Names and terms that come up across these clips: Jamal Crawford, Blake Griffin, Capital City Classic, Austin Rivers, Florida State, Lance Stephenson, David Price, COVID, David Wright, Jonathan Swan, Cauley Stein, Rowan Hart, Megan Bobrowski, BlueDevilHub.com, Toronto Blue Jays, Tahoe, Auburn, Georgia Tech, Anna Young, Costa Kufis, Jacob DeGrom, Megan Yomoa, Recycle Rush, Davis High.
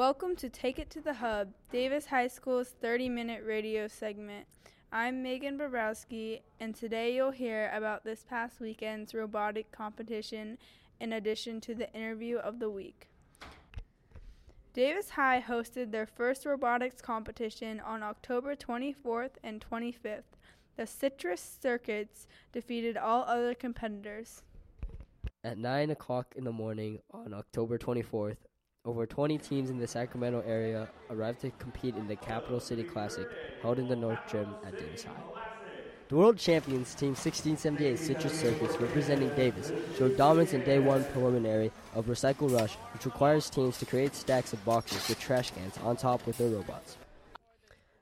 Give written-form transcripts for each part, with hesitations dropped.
Welcome to Take It to the Hub, Davis High School's 30-minute radio segment. I'm Megan Bobrowski, and today you'll hear about this past weekend's robotic competition in addition to the interview of the week. Davis High hosted their first robotics competition on October 24th and 25th. The Citrus Circuits defeated all other competitors. At 9 o'clock in the morning on October 24th, over 20 teams in the Sacramento area arrived to compete in the Capital City Classic, held in the North Gym at Davis High. The world champions, Team 1678 Citrus Circuits, representing Davis, showed dominance in Day 1 preliminary of Recycle Rush, which requires teams to create stacks of boxes with trash cans on top with their robots.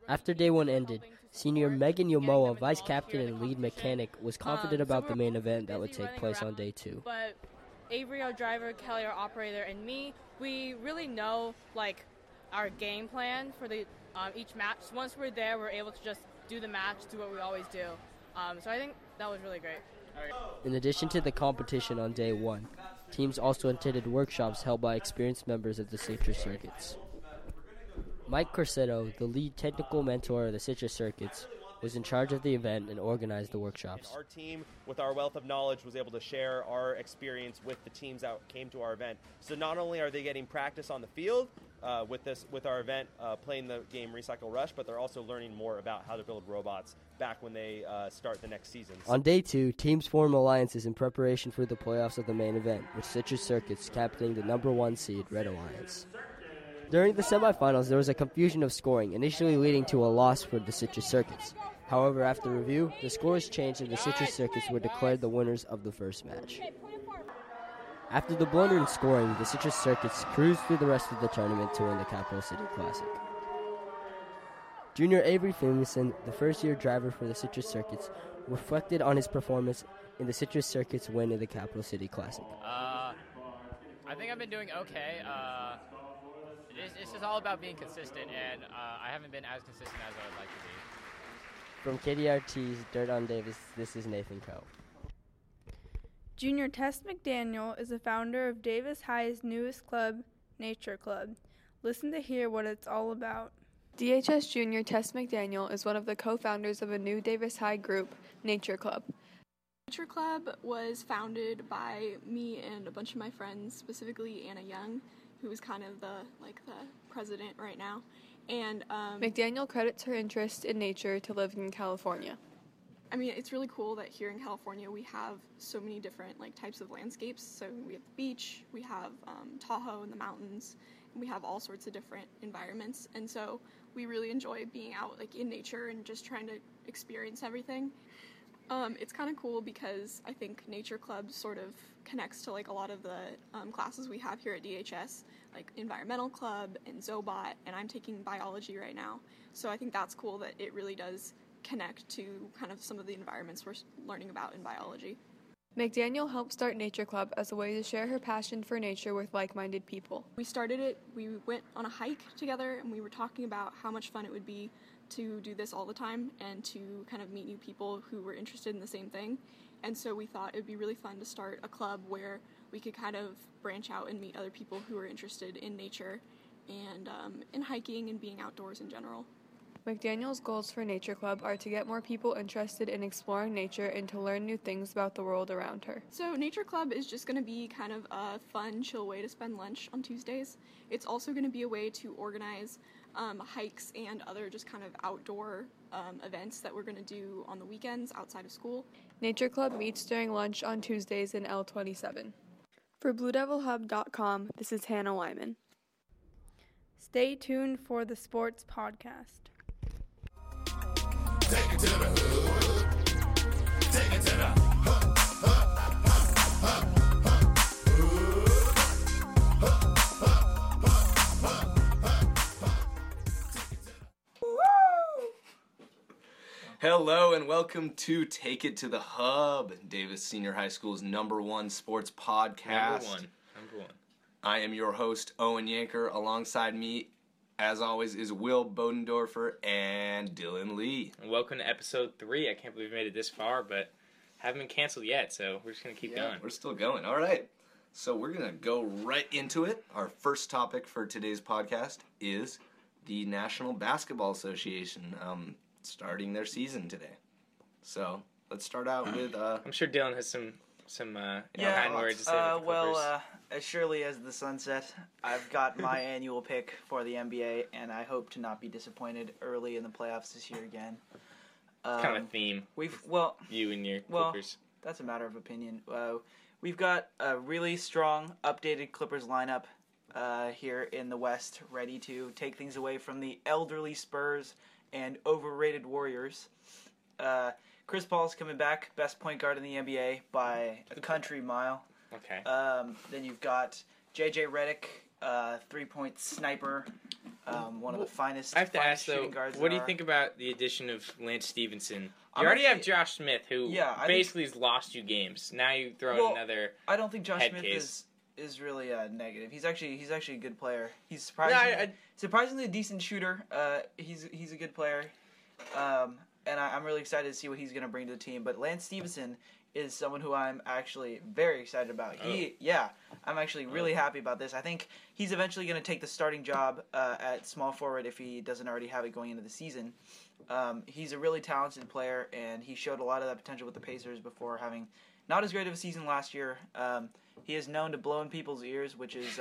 After Day 1 ended, senior Megan Yomoa, vice captain and lead mechanic, was confident about the main event that would take place on Day 2. But Avery, our driver, Kelly, our operator, and me, we really know, our game plan for the each match. Once we're there, we're able to just do the match, do what we always do. So I think that was really great. In addition to the competition on Day 1, teams also attended workshops held by experienced members of the Citrus Circuits. Mike Corsetto, the lead technical mentor of the Citrus Circuits, was in charge of the event and organized the workshops. Our team, with our wealth of knowledge, was able to share our experience with the teams that came to our event. So not only are they getting practice on the field with our event, playing the game Recycle Rush, but they're also learning more about how to build robots back when they start the next season. On Day 2, teams form alliances in preparation for the playoffs of the main event, with Citrus Circuits captaining the number 1 seed, Red Alliance. During the semifinals, there was a confusion of scoring, initially leading to a loss for the Citrus Circuits. However, after review, the scores changed and the Citrus Circuits were declared the winners of the first match. After the blunder in scoring, the Citrus Circuits cruised through the rest of the tournament to win the Capital City Classic. Junior Avery Fulgerson, the first-year driver for the Citrus Circuits, reflected on his performance in the Citrus Circuits' win in the Capital City Classic. I think I've been doing okay. It's just all about being consistent, and I haven't been as consistent as I would like to be. From KDRT's Dirt on Davis, this is Nathan Coe. Junior Tess McDaniel is the founder of Davis High's newest club, Nature Club. Listen to hear what it's all about. DHS Junior Tess McDaniel is one of the co-founders of a new Davis High group, Nature Club. Nature Club was founded by me and a bunch of my friends, specifically Anna Young, who is kind of the president right now. And McDaniel credits her interest in nature to living in California. I mean, it's really cool that here in California we have so many different types of landscapes. So we have the beach, we have Tahoe and the mountains, and we have all sorts of different environments. And so we really enjoy being out in nature and just trying to experience everything. It's kind of cool because I think Nature Club sort of connects to a lot of the classes we have here at DHS, Environmental Club and Zobot, and I'm taking biology right now. So I think that's cool that it really does connect to kind of some of the environments we're learning about in biology. McDaniel helped start Nature Club as a way to share her passion for nature with like-minded people. We started it, we went on a hike together, and we were talking about how much fun it would be to do this all the time and to kind of meet new people who were interested in the same thing. And so we thought it would be really fun to start a club where we could kind of branch out and meet other people who are interested in nature and in hiking and being outdoors in general. McDaniel's goals for Nature Club are to get more people interested in exploring nature and to learn new things about the world around her. So Nature Club is just going to be kind of a fun, chill way to spend lunch on Tuesdays. It's also going to be a way to organize hikes and other just kind of outdoor events that we're going to do on the weekends outside of school. Nature Club meets during lunch on Tuesdays in L27. For BlueDevilHub.com, this is Hannah Wyman. Stay tuned for the sports podcast. Take it to the hood. Take it to the hood. Hello and welcome to Take It to the Hub, Davis Senior High School's #1 sports podcast. Number one. I am your host, Owen Yanker. Alongside me, as always, is Will Bodendorfer and Dylan Lee. And welcome to episode 3. I can't believe we made it this far, but haven't been canceled yet, so we're just going to keep going. We're still going. All right. So we're going to go right into it. Our first topic for today's podcast is the National Basketball Association starting their season today. So let's start out with... I'm sure Dylan has some kind words to say about the Clippers. Well, as surely as the sunset, I've got my annual pick for the NBA, and I hope to not be disappointed early in the playoffs this year again. Kind of a theme. You and your Clippers. Well, that's a matter of opinion. We've got a really strong, updated Clippers lineup here in the West, ready to take things away from the elderly Spurs and overrated Warriors. Chris Paul's coming back, best point guard in the NBA by a country mile. Okay. Then you've got JJ Redick, three-point sniper, one of the finest shooting guards. What do you think about the addition of Lance Stephenson? You already have Josh Smith, who basically has lost you games. Now you throw in another. I don't think Josh Smith is really negative. He's actually a good player. He's surprisingly a decent shooter. He's a good player, and I'm really excited to see what he's going to bring to the team. But Lance Stephenson is someone who I'm actually very excited about. I'm actually really happy about this. I think he's eventually going to take the starting job at small forward if he doesn't already have it going into the season. He's a really talented player, and he showed a lot of that potential with the Pacers before having not as great of a season last year. He is known to blow in people's ears, which is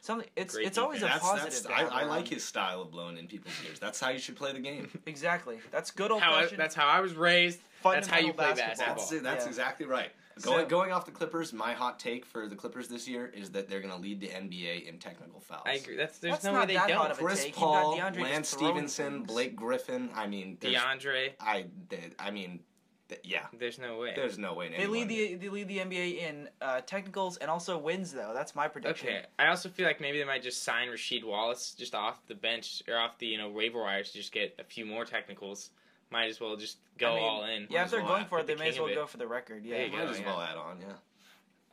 something. It's always a positive. I like his style of blowing in people's ears. That's how you should play the game. Exactly. That's good old fashioned. That's how I was raised. That's how you play basketball. That's exactly right. Going off the Clippers, my hot take for the Clippers this year is that they're going to lead the NBA in technical fouls. I agree. There's no way they don't. Chris Paul, Lance Stephenson, Blake Griffin. I mean, DeAndre. Yeah. There's no way. They lead the NBA in technicals and also wins, though. That's my prediction. Okay. I also feel like maybe they might just sign Rasheed Wallace just off the bench or off the waiver wires to just get a few more technicals. Might as well just go all in. Yeah, if they're going for it, they may as well go for the record. Yeah, might as well add on,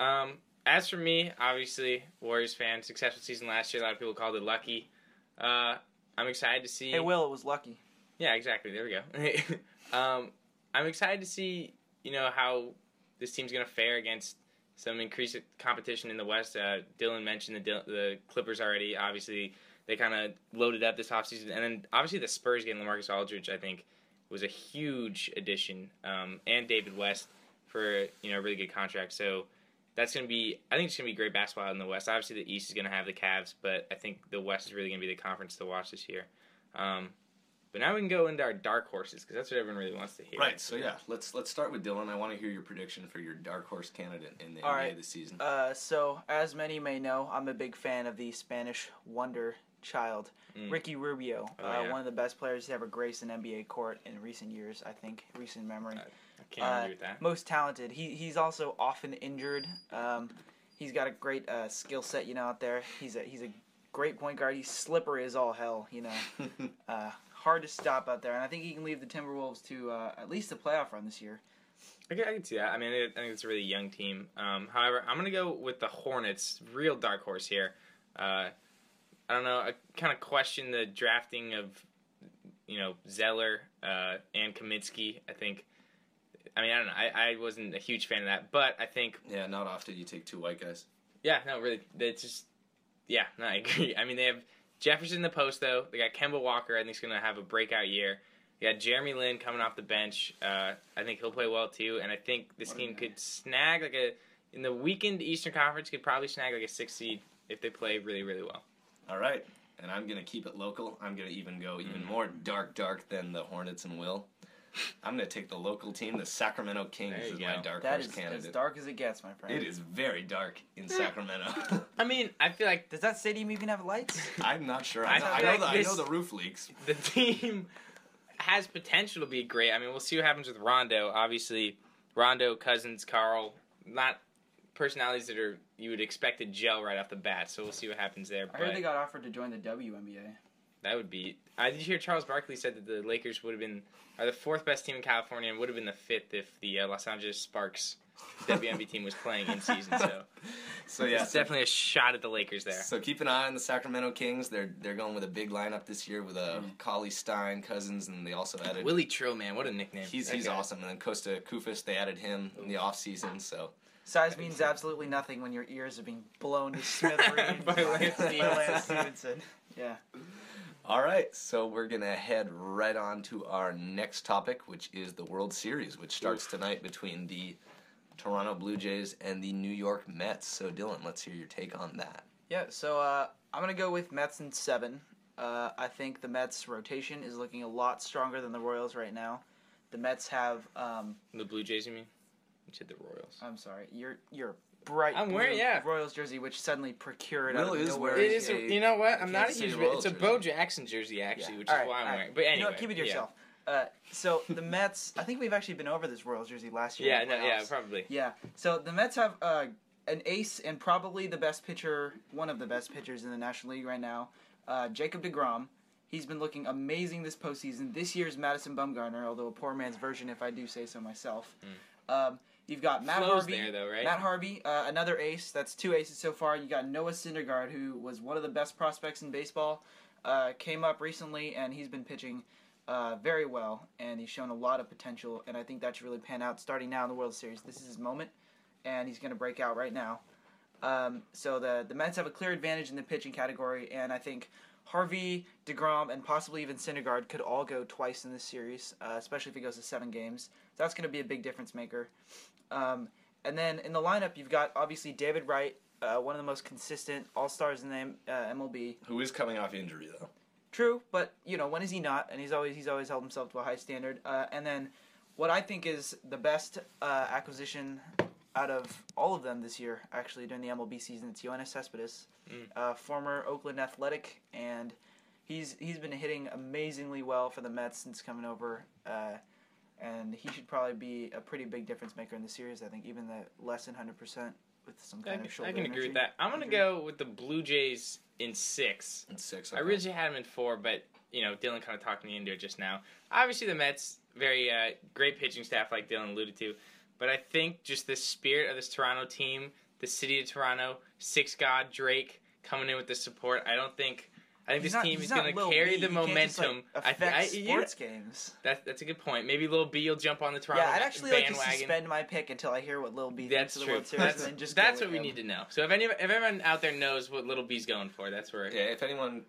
yeah. As for me, obviously, Warriors fan, successful season last year. A lot of people called it lucky. I'm excited to see... Hey, Will, it was lucky. Yeah, exactly. There we go. I'm excited to see, how this team's going to fare against some increased competition in the West. Dylan mentioned the Clippers already. Obviously, they kind of loaded up this offseason. And then, obviously, the Spurs getting LaMarcus Aldridge, I think, was a huge addition, and David West for a really good contract. So that's going to be, I think it's going to be great basketball out in the West. Obviously, the East is going to have the Cavs, but I think the West is really going to be the conference to watch this year. But now we can go into our dark horses because that's what everyone really wants to hear. Right. So yeah, let's start with Dylan. I want to hear your prediction for your dark horse candidate in the NBA this season. So as many may know, I'm a big fan of the Spanish wonder child, Ricky Rubio, one of the best players to ever grace an NBA court in recent years, I think, recent memory. I can't agree with that. Most talented. He's also often injured. He's got a great skill set, out there. He's a great point guard. He's slippery as all hell, hard to stop out there. And I think he can lead the Timberwolves to at least a playoff run this year. Okay, I can see that. I mean, I think it's a really young team. However, I'm going to go with the Hornets, real dark horse here. I don't know. I kind of question the drafting of, Zeller and Kaminsky. I don't know. I wasn't a huge fan of that, but I think... Yeah, not often you take two white guys. Yeah, no, really. It's just... Yeah, no, I agree. I mean, they have Jefferson in the post, though. They got Kemba Walker. I think he's going to have a breakout year. You got Jeremy Lin coming off the bench. I think he'll play well, too, and I think this team could snag like a... In the weakened Eastern Conference, could probably snag like a 6th seed if they play really, really well. All right, and I'm going to keep it local. I'm going to go even more dark than the Hornets and Will. I'm going to take the local team, the Sacramento Kings, as my dark horse candidate. That is as dark as it gets, my friend. It is very dark in Sacramento. I mean, I feel like... Does that stadium even have lights? I'm not sure. I know the roof leaks. The team has potential to be great. I mean, we'll see what happens with Rondo. Obviously, Rondo, Cousins, Carl, not... personalities that are you would expect to gel right off the bat, so we'll see what happens there. I heard they got offered to join the WNBA. That would be... did you hear Charles Barkley said that the Lakers are the 4th best team in California and would have been the 5th if the Los Angeles Sparks WNBA team was playing in season. So definitely a shot at the Lakers there. So keep an eye on the Sacramento Kings. They're going with a big lineup this year with Cauley Stein, Cousins, and they also added Willie Trill. Man, what a nickname! He's awesome. And then Costa Kufis, they added him in the off season. So. Size means absolutely nothing when your ears are being blown to smithereens by Lance Stephenson. Yeah. All right, so we're going to head right on to our next topic, which is the World Series, which starts tonight between the Toronto Blue Jays and the New York Mets. So, Dylan, let's hear your take on that. Yeah, so I'm going to go with Mets in 7. I think the Mets' rotation is looking a lot stronger than the Royals right now. The Mets have... the Blue Jays, you mean? You said the Royals. I'm sorry. You're bright I'm blue wearing, yeah. Royals jersey, which suddenly procured Will out of nowhere. It is a, you know what? I'm not a huge... It's a Bo Jackson jersey, actually, yeah. which right, is why I'm wearing it. But anyway. You know what? Keep it to yourself. Yeah. So the Mets... I think we've actually been over this Royals jersey last year. Yeah, no, yeah, probably. Yeah. So the Mets have... an ace and probably the best pitcher, one of the best pitchers in the National League right now, Jacob deGrom. He's been looking amazing this postseason. This year's Madison Bumgarner, although a poor man's version if I do say so myself. You've got Matt Flow's Harvey. There, though, right? Matt Harvey, another ace. That's two aces so far. You got Noah Syndergaard, who was one of the best prospects in baseball, came up recently, and he's been pitching very well, and he's shown a lot of potential, and I think that should really pan out starting now in the World Series. This is his moment. And he's going to break out right now. So the Mets have a clear advantage in the pitching category, and I think Harvey, DeGrom, and possibly even Syndergaard could all go twice in this series, especially if he goes to 7 games. That's going to be a big difference maker. And then in the lineup, you've got obviously David Wright, one of the most consistent all-stars in the MLB. Who is coming off injury, though. True, but you know when is he not? And he's always held himself to a high standard. And then what I think is the best acquisition out of all of them this year, actually, during the MLB season, it's Yoenis Cespedes, former Oakland Athletic, and he's been hitting amazingly well for the Mets since coming over, and he should probably be a pretty big difference maker in the series, I think, even the less than 100% with some kind of shoulder I can agree with that. I'm going to go with the Blue Jays in 6. In 6, okay. I originally had them in 4, but, you know, Dylan kind of talked me into it just now. Obviously, the Mets, very great pitching staff like Dylan alluded to, but I think just the spirit of this Toronto team, the city of Toronto, Six God Drake coming in with the support. I think this team is going to carry the momentum. Games. That's a good point. Maybe Lil B will jump on the Toronto bandwagon. Yeah, I'd actually like to suspend my pick until I hear what Lil B thinks of the World Series. That's what we need to know. So if everyone out there knows what Lil B's going for, that's where. Yeah, if anyone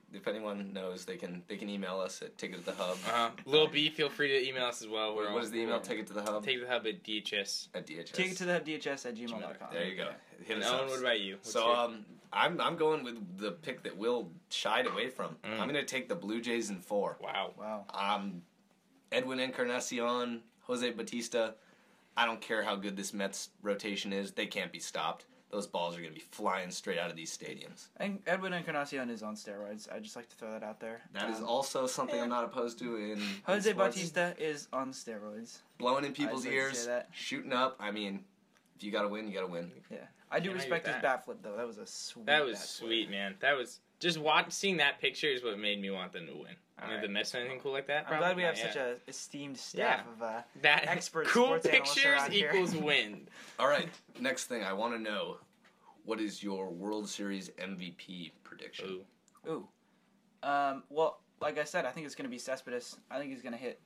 knows, they can email us at Ticket to the Hub. Lil B, feel free to email us as well. What is the email? Ticket to the Hub. Ticket to the Hub at DHS. At DHS. Ticket to the Hub DHS at gmail.com. There you go. Hit us up. Owen, what about you? So I'm going with the pick that Will shied away from. I'm going to take the Blue Jays in 4. Wow. Edwin Encarnacion, Jose Bautista. I don't care how good this Mets rotation is. They can't be stopped. Those balls are going to be flying straight out of these stadiums. And Edwin Encarnacion is on steroids. I just like to throw that out there. That is also something I'm not opposed to in Jose Bautista is on steroids. Blowing in people's ears, shooting up. I mean, if you got to win, you got to win. Yeah. I do respect his bat flip, though. That was a sweet bat flip. That was sweet, man. That was... Just seeing that picture is what made me want them to win. Did the Mets do anything cool like that? Probably. I'm glad we have such an esteemed staff of experts. Cool pictures equals win. All right, next thing I want to know: what is your World Series MVP prediction? Ooh. Well, like I said, I think it's going to be Cespedes. I think he's going to hit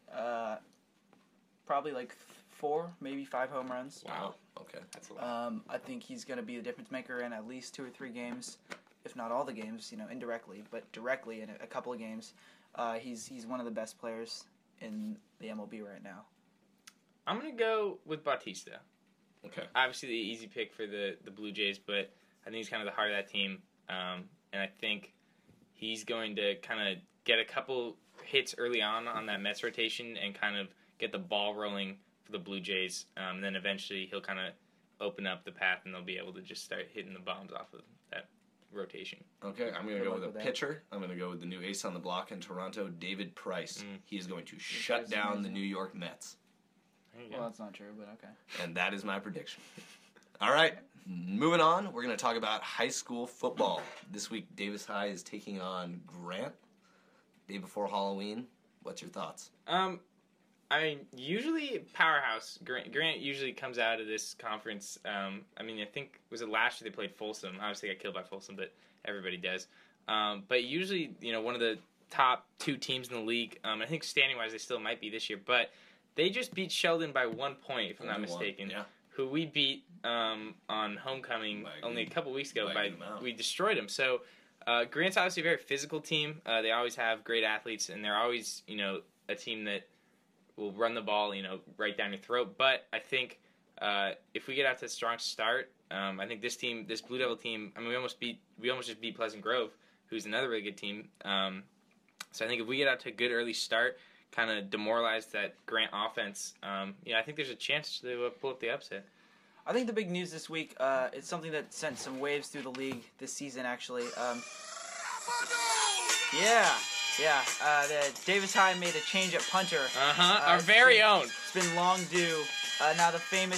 probably like 4, maybe 5 home runs. Wow. Okay, that's a lot. I think he's going to be the difference maker in at least 2 or 3 games. If not all the games, you know, indirectly, but directly in a couple of games. He's one of the best players in the MLB right now. I'm going to go with Bautista. Okay. Obviously the easy pick for the Blue Jays, but I think he's kind of the heart of that team. And I think he's going to kind of get a couple hits early on that Mets rotation and kind of get the ball rolling for the Blue Jays. And then eventually he'll kind of open up the path and they'll be able to just start hitting the bombs off of that rotation. Okay, I'm going to go with a pitcher. I'm going to go with the new ace on the block in Toronto, David Price. He is going to shut down the New York Mets. Well, that's not true, but okay. And that is my prediction. All right, moving on, we're going to talk about high school football. This week, Davis High is taking on Grant, day before Halloween. What's your thoughts? I mean, usually powerhouse. Grant usually comes out of this conference. I mean, I think was it last year they played Folsom. Obviously, got killed by Folsom, but everybody does. But usually, you know, one of the top 2 teams in the league. I think standing wise, they still might be this year, but they just beat Sheldon by 1 point, if I'm not mistaken. Yeah. who we beat on homecoming only a couple weeks ago. We destroyed them. So Grant's obviously a very physical team. They always have great athletes, and they're always, you know, a team that will run the ball, you know, right down your throat. But I think if we get out to a strong start, I think this team, this Blue Devil team, I mean, we almost just beat Pleasant Grove, who's another really good team. So I think if we get out to a good early start, kind of demoralize that Grant offense, you know, I think there's a chance to pull up the upset. I think the big news this week, it's something that sent some waves through the league this season, actually. The Davis High made a change at punter. Our very own. It's been long due. Now the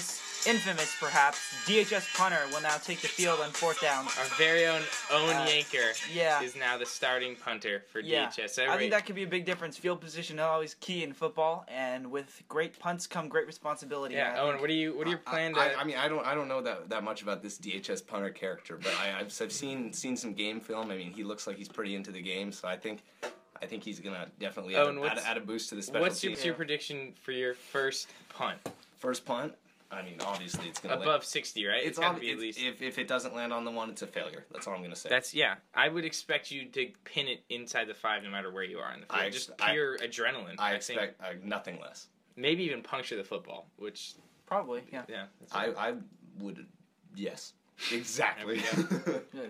infamous, perhaps, DHS punter will now take the field on fourth down. Our very own Owen Yanker is now the starting punter for DHS. I think that could be a big difference. Field position is always key in football, and with great punts come great responsibility. Yeah, Owen, what are your plans? I don't know that much about this DHS punter character, but I've seen some game film. I mean, he looks like he's pretty into the game, so I think he's gonna definitely add a boost to the special team. What's your prediction for your first punt? First punt. I mean, obviously, it's going to above 60, right? It's got to be at least. If it doesn't land on the one, it's a failure. That's all I'm going to say. I would expect you to pin it inside the 5 no matter where you are in the field. Just pure adrenaline. I expect nothing less. Maybe even puncture the football, which... Probably, yeah. Yeah. I would... Yes. Exactly.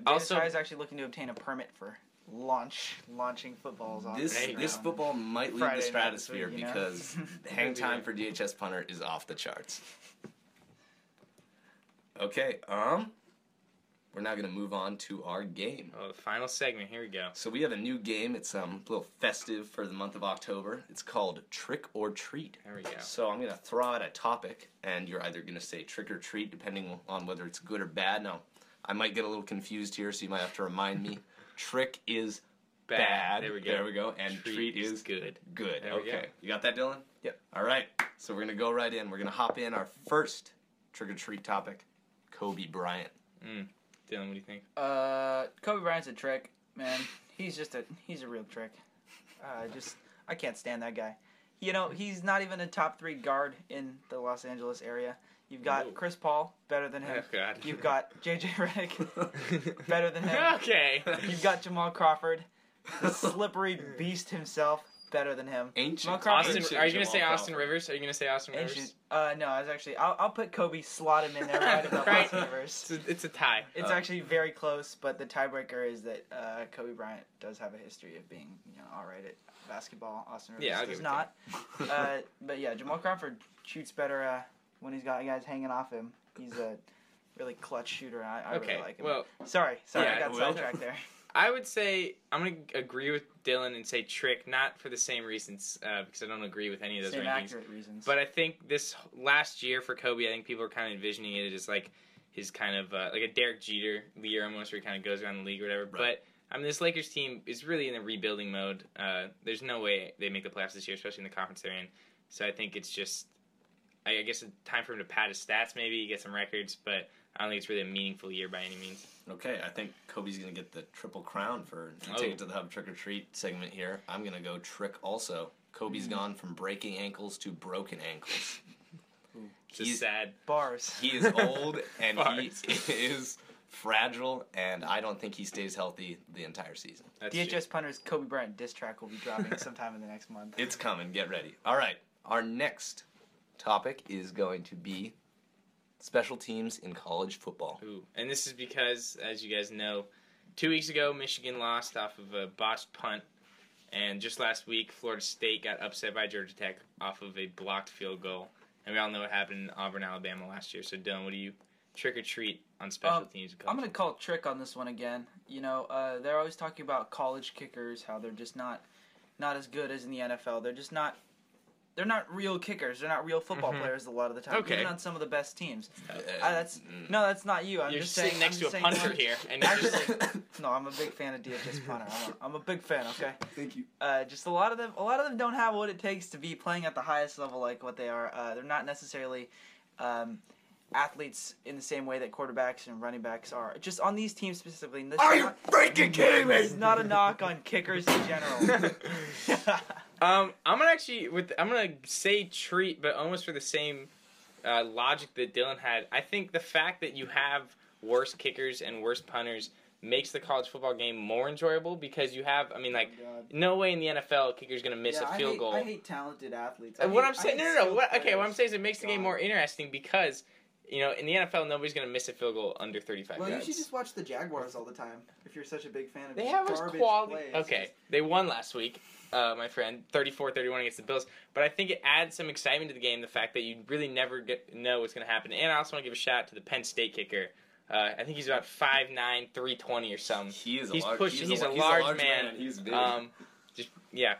Also, is actually looking to obtain a permit for... launching footballs on this football might leave Friday the stratosphere week, because the hang time for DHS punter is off the charts. Okay, we're now going to move on to our game. Oh, the final segment. Here we go. So we have a new game. It's a little festive for the month of October. It's called Trick or Treat. There we go. So I'm going to throw out a topic, and you're either going to say trick or treat, depending on whether it's good or bad. Now, I might get a little confused here, so you might have to remind me. Trick is bad. There we go. And treat is good. Okay. You got that, Dylan? Yep. All right. So we're going to go right in. We're going to hop in our first trick or treat topic, Kobe Bryant. Dylan, what do you think? Kobe Bryant's a trick, man. He's a real trick. I can't stand that guy. You know, he's not even a top 3 guard in the Los Angeles area. You've got Chris Paul, better than him. Oh, God. You've got JJ Redick, better than him. Okay. You've got Jamal Crawford, the slippery beast himself, better than him. Are you going to say Austin Rivers? No, I was actually... I'll put Kobe, slot him in there right above Austin Rivers. It's a tie. It's actually very close, but the tiebreaker is that Kobe Bryant does have a history of being, you know, all right at basketball. Austin Rivers does not. But yeah, Jamal Crawford shoots better... when he's got guys hanging off him, he's a really clutch shooter. I really like him. Well, sorry, I got sidetracked there. I would say I'm going to agree with Dylan and say trick, not for the same reasons, because I don't agree with any of those rankings. Same accurate reasons. But I think this last year for Kobe, I think people are kind of envisioning it as like his kind of like a Derek Jeter year almost, where he kind of goes around the league or whatever. Right. But I mean, this Lakers team is really in the rebuilding mode. There's no way they make the playoffs this year, especially in the conference they're in. So I think it's just. I guess it's time for him to pad his stats maybe, get some records, but I don't think it's really a meaningful year by any means. Okay, I think Kobe's going to get the triple crown for taking it to the Hub Trick or Treat segment here. I'm going to go trick also. Kobe's gone from breaking ankles to broken ankles. He's sad. Bars. He is old, and he is fragile, and I don't think he stays healthy the entire season. That's DHS punter's Kobe Bryant diss track will be dropping sometime in the next month. It's coming. Get ready. All right, our next topic is going to be special teams in college football. And this is because, as you guys know, 2 weeks ago Michigan lost off of a botched punt, and just last week Florida State got upset by Georgia Tech off of a blocked field goal. And we all know what happened in Auburn, Alabama last year. So, Dylan, what do you trick or treat on special teams? In college? I'm going to call trick on this one again. You know, they're always talking about college kickers, how they're just not as good as in the NFL. They're just not. They're not real kickers. They're not real football players a lot of the time. Okay. Even on some of the best teams. That's not you. You're just saying. You're sitting next to a punter here. And no, I'm a big fan of DHS punter. I'm a big fan. Okay. Thank you. Just a lot of them don't have what it takes to be playing at the highest level like what they are. They're not necessarily athletes in the same way that quarterbacks and running backs are. Just on these teams specifically. Are you freaking kidding me? It's not a knock on kickers in general. I'm gonna say treat, but almost for the same logic that Dylan had, I think the fact that you have worse kickers and worse punters makes the college football game more enjoyable because you have, I mean, like, no way in the NFL kicker's going to miss a field goal. I hate talented athletes. What I'm saying is it makes the game more interesting because, you know, in the NFL, nobody's going to miss a field goal under 35 yards. Well, you should just watch the Jaguars all the time if you're such a big fan of garbage quality plays. Okay, they won last week, my friend, 34-31 against the Bills. But I think it adds some excitement to the game, the fact that you really never know what's going to happen. And I also want to give a shout-out to the Penn State kicker. I think he's about 5'9", 320 or something. He's a large man. He's big.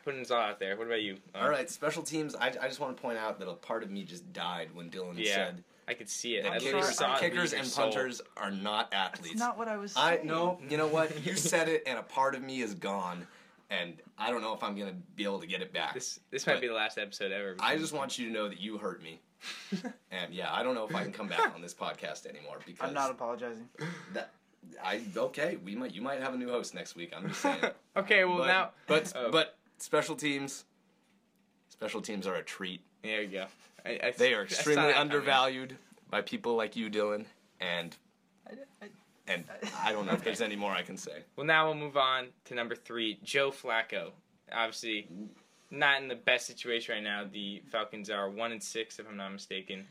Putting his all out there. What about you? All right, special teams. I just want to point out that a part of me just died when Dylan said... I could see it. Kickers and punters are not athletes. That's not what I was saying. No, you know what? You said it, and a part of me is gone, and I don't know if I'm going to be able to get it back. This might be the last episode ever. I just want you to know that you hurt me. And, I don't know if I can come back on this podcast anymore. Because I'm not apologizing. You might have a new host next week. I'm just saying. Okay, well, now... But special teams are a treat. There you go. They are extremely undervalued by people like you, Dylan, and I don't know if there's any more I can say. Well, now we'll move on to number 3, Joe Flacco. Obviously, not in the best situation right now. The Falcons are 1-6, if I'm not mistaken.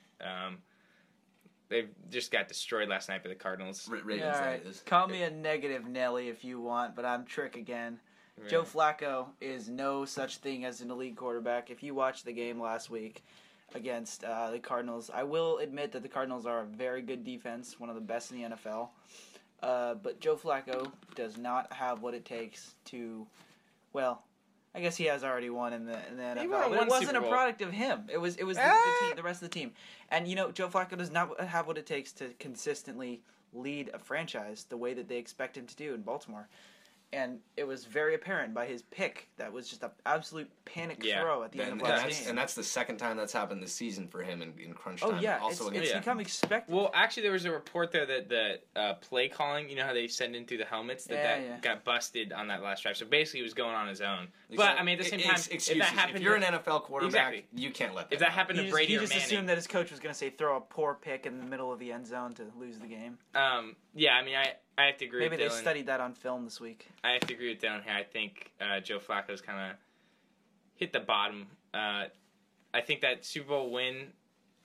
They just got destroyed last night by the Cardinals. Ravens. Right. Call me a negative Nelly if you want, but I'm Trick again. Right. Joe Flacco is no such thing as an elite quarterback. If you watched the game last week against the Cardinals, I will admit that the Cardinals are a very good defense, one of the best in the NFL. But Joe Flacco does not have what it takes to, I guess he has already won in the NFL. But it wasn't a product of him. It was the team, the rest of the team. And Joe Flacco does not have what it takes to consistently lead a franchise the way that they expect him to do in Baltimore. And it was very apparent by his pick. That was just an absolute panic throw at the end of last game. And that's the second time that's happened this season for him in crunch time. Oh, yeah. Also it's become expected. Well, actually, there was a report there that the play calling, how they send in through the helmets, that got busted on that last drive. So basically, he was going on his own. Exactly. But, at the same time, if that happened... If you're an NFL quarterback, you can't let that happen. If that happened to Brady or Manning... He just assumed that his coach was going to say, throw a poor pick in the middle of the end zone to lose the game. I have to agree with Dylan. Maybe they studied that on film this week. I have to agree with Dylan here. I think Joe Flacco's kind of hit the bottom. I think that Super Bowl win,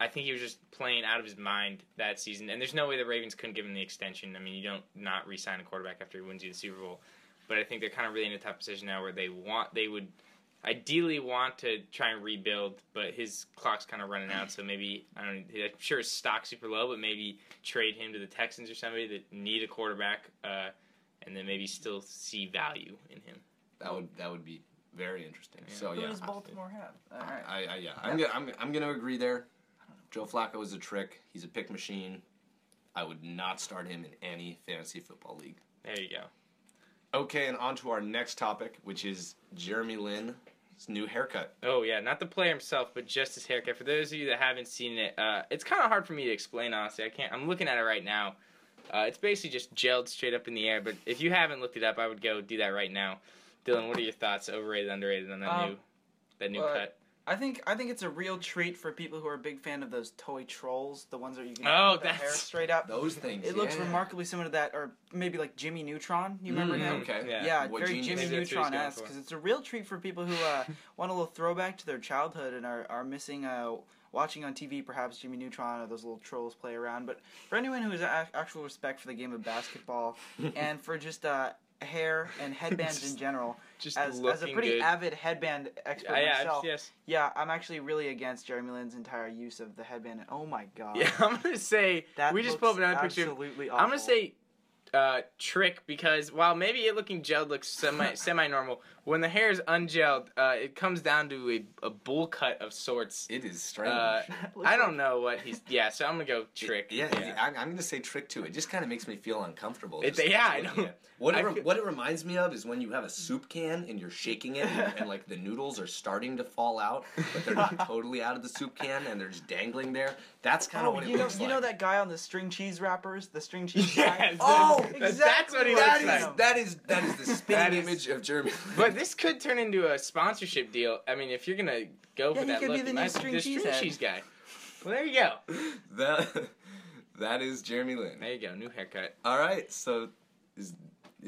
I think he was just playing out of his mind that season. And there's no way the Ravens couldn't give him the extension. I mean, you don't not re-sign a quarterback after he wins you the Super Bowl. But I think they're kind of really in a tough position now where they would ideally want to try and rebuild, but his clock's kind of running out, so maybe, I'm sure his stock's super low, but maybe trade him to the Texans or somebody that need a quarterback, and then maybe still see value in him. That would be very interesting. Yeah. So, Who does Baltimore have? All right. I'm going to agree there. Joe Flacco is a trick. He's a pick machine. I would not start him in any fantasy football league. There you go. Okay, and on to our next topic, which is Jeremy Lin. His new haircut. Oh, yeah. Not the player himself, but just his haircut. For those of you that haven't seen it, it's kind of hard for me to explain, honestly. I'm looking at it right now. It's basically just gelled straight up in the air, but if you haven't looked it up, I would go do that right now. Dylan, what are your thoughts, overrated, underrated, on that new cut? I think it's a real treat for people who are a big fan of those toy trolls, the ones that you can put their hair straight up. Those things. It looks remarkably similar to that, or maybe like Jimmy Neutron. You remember him? Okay. Yeah, very Jimmy Neutron-esque. Because it's a real treat for people who want a little throwback to their childhood and are missing watching on TV, perhaps Jimmy Neutron or those little trolls play around. But for anyone who has actual respect for the game of basketball and for just hair and headbands in general. Just as a pretty avid headband expert myself. Yes. Yeah, I'm actually really against Jeremy Lin's entire use of the headband. Oh my god. Yeah, I'm gonna say that we just pulled another picture. Absolutely awful. I'm gonna say trick because while maybe it looking gelled looks semi normal, when the hair is ungelled, it comes down to a bowl cut of sorts. It is strange. I don't know what he's. Yeah, so I'm gonna go trick. I'm gonna say trick too. It just kind of makes me feel uncomfortable. I know. What it reminds me of is when you have a soup can and you're shaking it and like the noodles are starting to fall out, but they're not totally out of the soup can and they're just dangling there. That's kind of what it looks like. You know that guy on the string cheese wrappers, the string cheese guy? Oh, exactly. That's what he looks like. That is the spinning image of Jeremy. But this could turn into a sponsorship deal. I mean, if you're going to go for that look, he could be the new string cheese guy. Well, there you go. That is Jeremy Lin. There you go. New haircut. All right. So is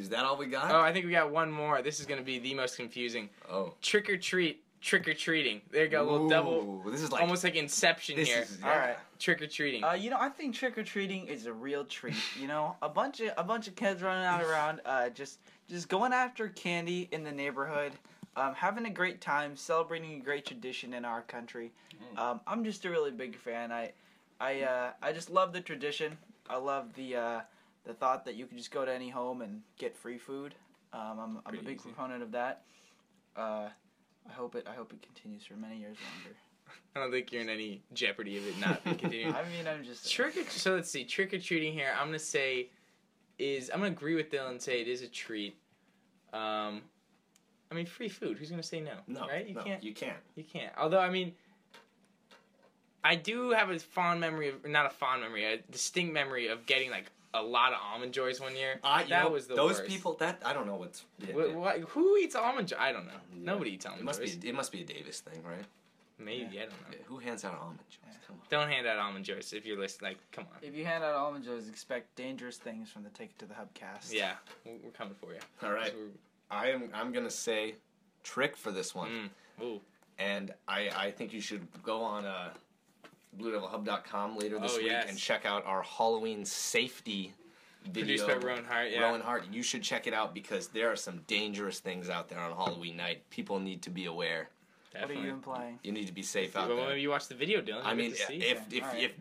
that all we got? Oh, I think we got one more. This is going to be the most confusing. Oh. Trick or treat. Trick or treating. There you go. A little double. This is like almost like Inception here. Yeah. All right. Trick or treating. I think trick or treating is a real treat. You know, a bunch of kids running out around, just going after candy in the neighborhood, having a great time, celebrating a great tradition in our country. I'm just a really big fan. I just love the tradition. I love the thought that you can just go to any home and get free food. I'm a big proponent of that. I hope it continues for many years longer. I don't think you're in any jeopardy of it not continuing. I mean, I'm just so let's see. Trick or treating here. I'm gonna agree with Dylan and say it is a treat. I mean, free food. Who's gonna say no? No, right? You can't. Although, I mean, I do have a distinct memory of getting like a lot of almond joys one year. Was the worst. Those people, I don't know what's... Yeah. Who eats almond joys? I don't know. Yeah. Nobody eats almond joys. It must be a Davis thing, right? Maybe, yeah. I don't know. Yeah. Who hands out almond joys? Yeah. Come on. Don't hand out almond joys if you're listening. Like, come on. If you hand out almond joys, expect dangerous things from the Take It to the Hub cast. Yeah, we're coming for you. All right. I'm going to say trick for this one. Ooh. And I think you should go on... BlueDevilHub.com later this week and check out our Halloween safety video. Produced by Rowan Hart, yeah. Rowan Hart. You should check it out because there are some dangerous things out there on Halloween night. People need to be aware. Definitely. What are you implying? You need to be safe out there. Well, you watch the video, Dylan. I mean, if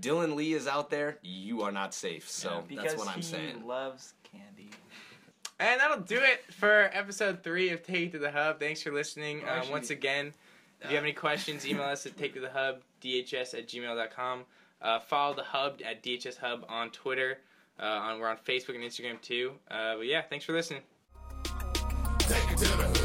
Dylan Lee is out there, you are not safe. So that's what I'm saying. Because he loves candy. And that'll do it for episode 3 of Take It to the Hub. Thanks for listening once again. If you have any questions, email us at taketothehub.dhs@gmail.com. Follow the Hub at DHS Hub on Twitter. We're on Facebook and Instagram too. But yeah, thanks for listening. Take it to the hub.